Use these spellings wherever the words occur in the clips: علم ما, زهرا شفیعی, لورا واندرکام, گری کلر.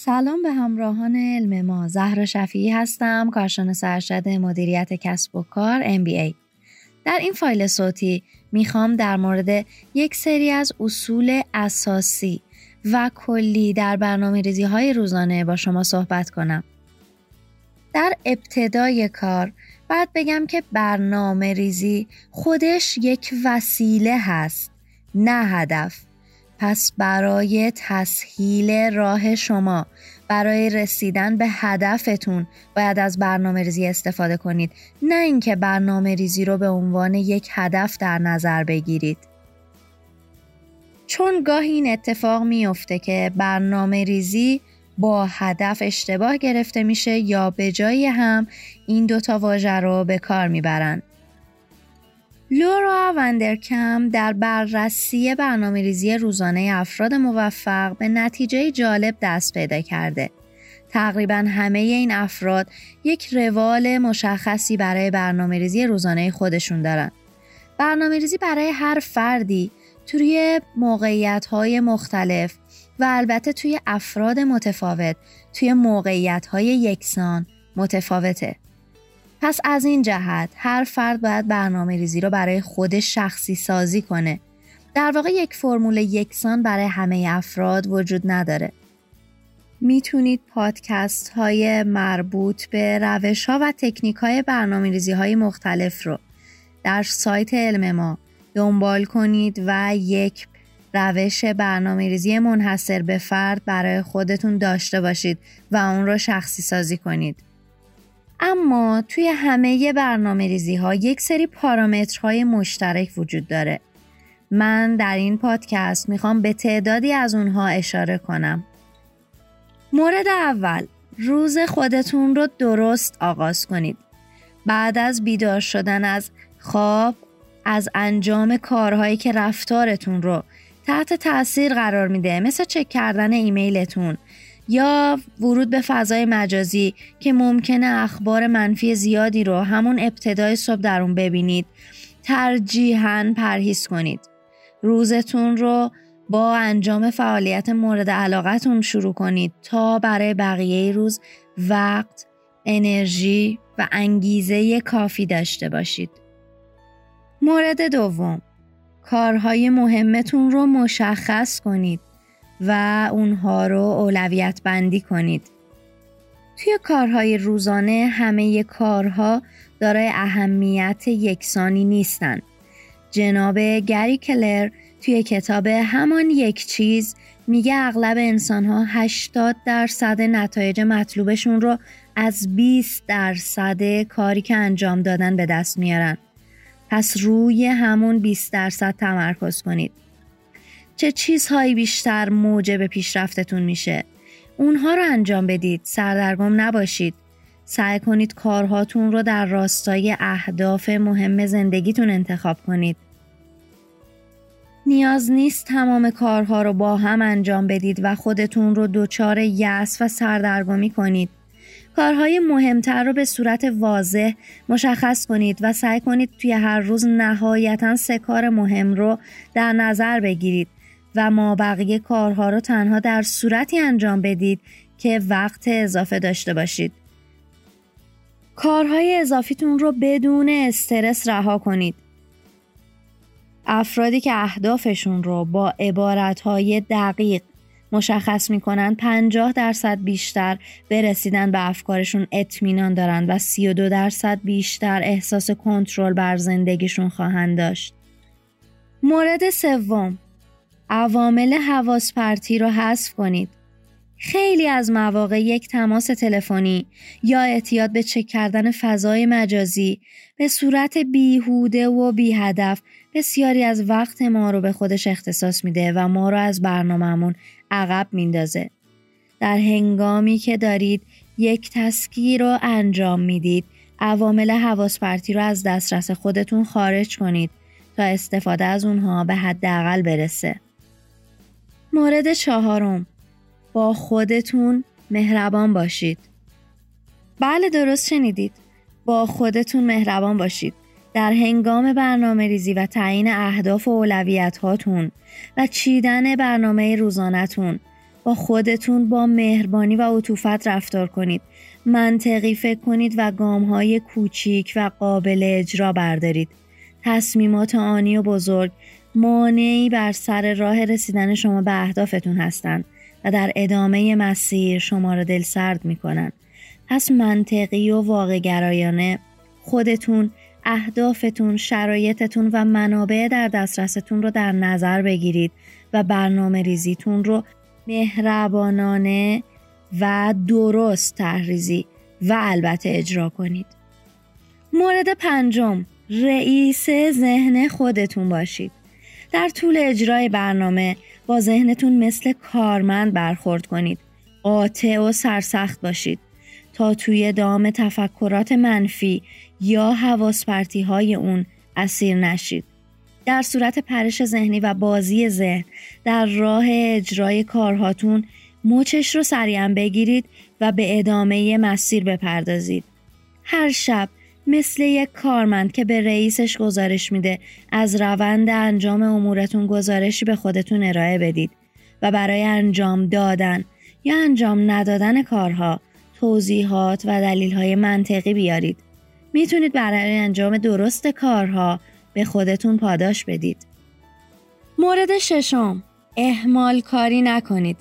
سلام به همراهان علم ما، زهرا شفیعی هستم، کارشناس ارشد مدیریت کسب و کار MBA. در این فایل صوتی میخوام در مورد یک سری از اصول اساسی و کلی در برنامه‌ریزی های روزانه با شما صحبت کنم. در ابتدای کار باید بگم که برنامه‌ریزی خودش یک وسیله هست، نه هدف. پس برای تسهیل راه شما، برای رسیدن به هدفتون باید از برنامه‌ریزی استفاده کنید، نه اینکه برنامه‌ریزی رو به عنوان یک هدف در نظر بگیرید. چون گاهی این اتفاق میفته که برنامه‌ریزی با هدف اشتباه گرفته میشه یا به جای هم این دوتا واژه رو به کار میبرن. لورا واندرکام در بررسی برنامه‌ریزی روزانه افراد موفق به نتیجه جالب دست پیدا کرده. تقریباً همه این افراد یک روال مشخصی برای برنامه‌ریزی روزانه خودشون دارن. برنامه‌ریزی برای هر فردی توی موقعیت‌های مختلف و البته توی افراد متفاوت، توی موقعیت‌های یکسان متفاوته. پس از این جهت هر فرد باید برنامه‌ریزی رو برای خودش شخصی سازی کنه. در واقع یک فرمول یکسان برای همه افراد وجود نداره. میتونید پادکست های مربوط به روش ها و تکنیک های برنامه‌ریزی های مختلف رو در سایت علم ما دنبال کنید و یک روش برنامه‌ریزی منحصر به فرد برای خودتون داشته باشید و اون رو شخصی سازی کنید. اما توی همه برنامه‌ریزی‌ها یک سری پارامترهای مشترک وجود داره. من در این پادکست میخوام به تعدادی از اونها اشاره کنم. مورد اول، روز خودتون رو درست آغاز کنید. بعد از بیدار شدن از خواب، از انجام کارهایی که رفتارتون رو تحت تأثیر قرار میده، مثل چک کردن ایمیلتون، یا ورود به فضای مجازی که ممکنه اخبار منفی زیادی رو همون ابتدای صبح در اون ببینید، ترجیحاً پرهیز کنید. روزتون رو با انجام فعالیت مورد علاقتون شروع کنید تا برای بقیه روز وقت، انرژی و انگیزه کافی داشته باشید. مورد دوم، کارهای مهمتون رو مشخص کنید و اونها رو اولویت بندی کنید. توی کارهای روزانه همه کارها دارای اهمیت یکسانی نیستن. جناب گری کلر توی کتاب همان یک چیز میگه اغلب انسانها 80% نتایج مطلوبشون رو از 20% کاری که انجام دادن به دست میارن. پس روی همون 20% تمرکز کنید. چه چیزهایی بیشتر موجب پیشرفتتون میشه؟ اونها رو انجام بدید، سردرگم نباشید. سعی کنید کارهاتون رو در راستای اهداف مهم زندگیتون انتخاب کنید. نیاز نیست تمام کارها رو با هم انجام بدید و خودتون رو دچار یأس و سردرگمی کنید. کارهای مهمتر رو به صورت واضح مشخص کنید و سعی کنید توی هر روز نهایتاً 3 کار مهم رو در نظر بگیرید و مابقی کارها رو تنها در صورتی انجام بدید که وقت اضافه داشته باشید. کارهای اضافیتون رو بدون استرس رها کنید. افرادی که اهدافشون رو با عبارتهای دقیق مشخص میکنن 50% بیشتر به رسیدن به افکارشون اطمینان دارن و 32% بیشتر احساس کنترل بر زندگیشون خواهند داشت. مورد سوم، عوامل حواس پرتی رو حذف کنید. خیلی از مواقع یک تماس تلفنی یا اعتیاد به چک کردن فضای مجازی به صورت بیهوده و بی‌هدف بسیاری از وقت ما رو به خودش اختصاص میده و ما رو از برنامه‌مون عقب میندازه. در هنگامی که دارید یک تسکیر رو انجام میدید، عوامل حواس پرتی رو از دسترس خودتون خارج کنید تا استفاده از اونها به حداقل برسه. مورد چهارم، با خودتون مهربان باشید. بله، درست شنیدید. با خودتون مهربان باشید. در هنگام برنامه‌ریزی و تعیین اهداف و اولویت‌هاتون و چیدن برنامه روزانه‌تون با خودتون با مهربانی و عطوفت رفتار کنید. منطقی فکر کنید و گام‌های کوچیک و قابل اجرا بردارید. تصمیمات آنی و بزرگ مانعی بر سر راه رسیدن شما به اهدافتون هستند و در ادامه مسیر شما را دل سرد می کنند. پس منطقی و واقع گرایانه خودتون، اهدافتون، شرایطتون و منابع در دسترستون رو در نظر بگیرید و برنامه ریزیتون رو مهربانانه و درست طرحریزی و البته اجرا کنید. مورد پنجم، رئیس ذهن خودتون باشید. در طول اجرای برنامه با ذهنتون مثل کارمند برخورد کنید. قاطع و سرسخت باشید تا توی دام تفکرات منفی یا حواسپرتی های اون اسیر نشید. در صورت پرش ذهنی و بازی ذهن در راه اجرای کارهاتون موچش رو سریعا بگیرید و به ادامه مسیر بپردازید. هر شب مثل یک کارمند که به رئیسش گزارش میده از روند انجام امورتون گزارشی به خودتون ارائه بدید و برای انجام دادن یا انجام ندادن کارها توضیحات و دلیل‌های منطقی بیارید. میتونید برای انجام درست کارها به خودتون پاداش بدید. مورد ششم، اهمال کاری نکنید.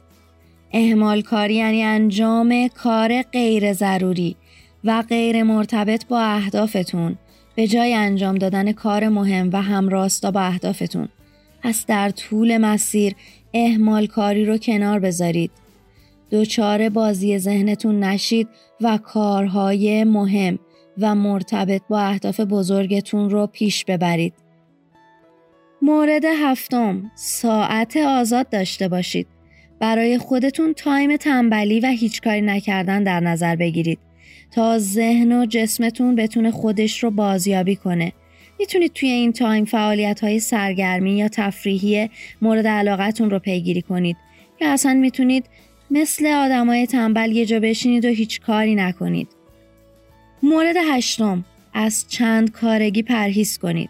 اهمال کاری یعنی انجام کار غیر ضروری و غیر مرتبط با اهدافتون به جای انجام دادن کار مهم و همراستا با اهدافتون. پس در طول مسیر اهمال کاری رو کنار بذارید. دوچار بازی ذهنتون نشید و کارهای مهم و مرتبط با اهداف بزرگتون رو پیش ببرید. مورد هفتم، ساعت آزاد داشته باشید. برای خودتون تایم تنبلی و هیچ کاری نکردن در نظر بگیرید تا ذهن و جسمتون بتونه خودش رو بازیابی کنه. میتونید توی این تایم فعالیت‌های سرگرمی یا تفریحی مورد علاقتون رو پیگیری کنید یا اصلا میتونید مثل آدمای تنبل یه جا بشینید و هیچ کاری نکنید. مورد هشتم، از چند کارگی پرهیز کنید.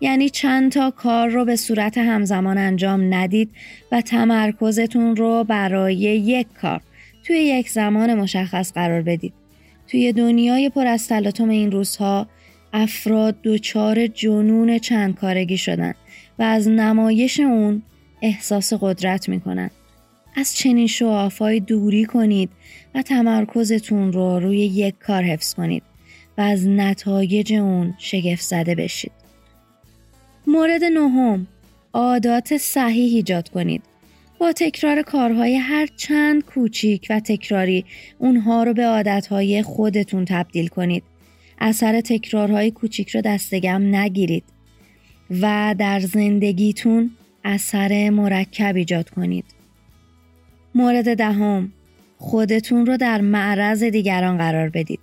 یعنی چند تا کار رو به صورت همزمان انجام ندید و تمرکزتون رو برای یک کار توی یک زمان مشخص قرار بدید. توی دنیای پر از تلاطم این روزها افراد دچار جنون چند کارگی شدن و از نمایش اون احساس قدرت میکنن. از چنین شعافای دوری کنید و تمرکزتون رو روی یک کار حفظ کنید و از نتایج اون شگفت زده بشید. مورد نهم، عادات صحیح ایجاد کنید. با تکرار کارهای هر چند کوچیک و تکراری اونها رو به عادتهای خودتون تبدیل کنید. اثر تکرارهای کوچیک رو دستگم نگیرید و در زندگیتون اثر مرکب ایجاد کنید. مورد دهم، خودتون رو در معرض دیگران قرار بدید.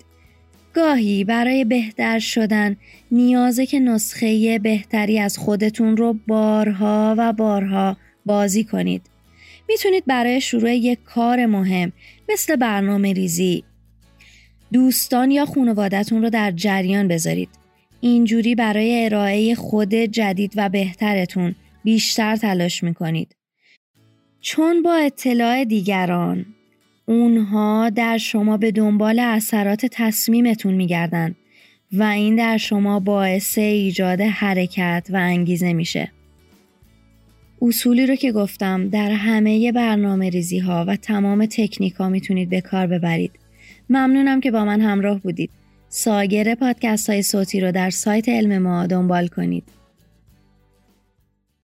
گاهی برای بهتر شدن نیازه که نسخه بهتری از خودتون رو بارها و بارها بازی کنید. میتونید برای شروع یک کار مهم مثل برنامه ریزی دوستان یا خانوادتون رو در جریان بذارید. اینجوری برای ارائه خود جدید و بهترتون بیشتر تلاش میکنید. چون با اطلاع دیگران اونها در شما به دنبال اثرات تصمیمتون میگردن و این در شما باعث ایجاد حرکت و انگیزه میشه. اصولی رو که گفتم در همه برنامه ریزی ها و تمام تکنیک ها میتونید به کار ببرید. ممنونم که با من همراه بودید. سایر پادکست های صوتی رو در سایت علم ما دنبال کنید.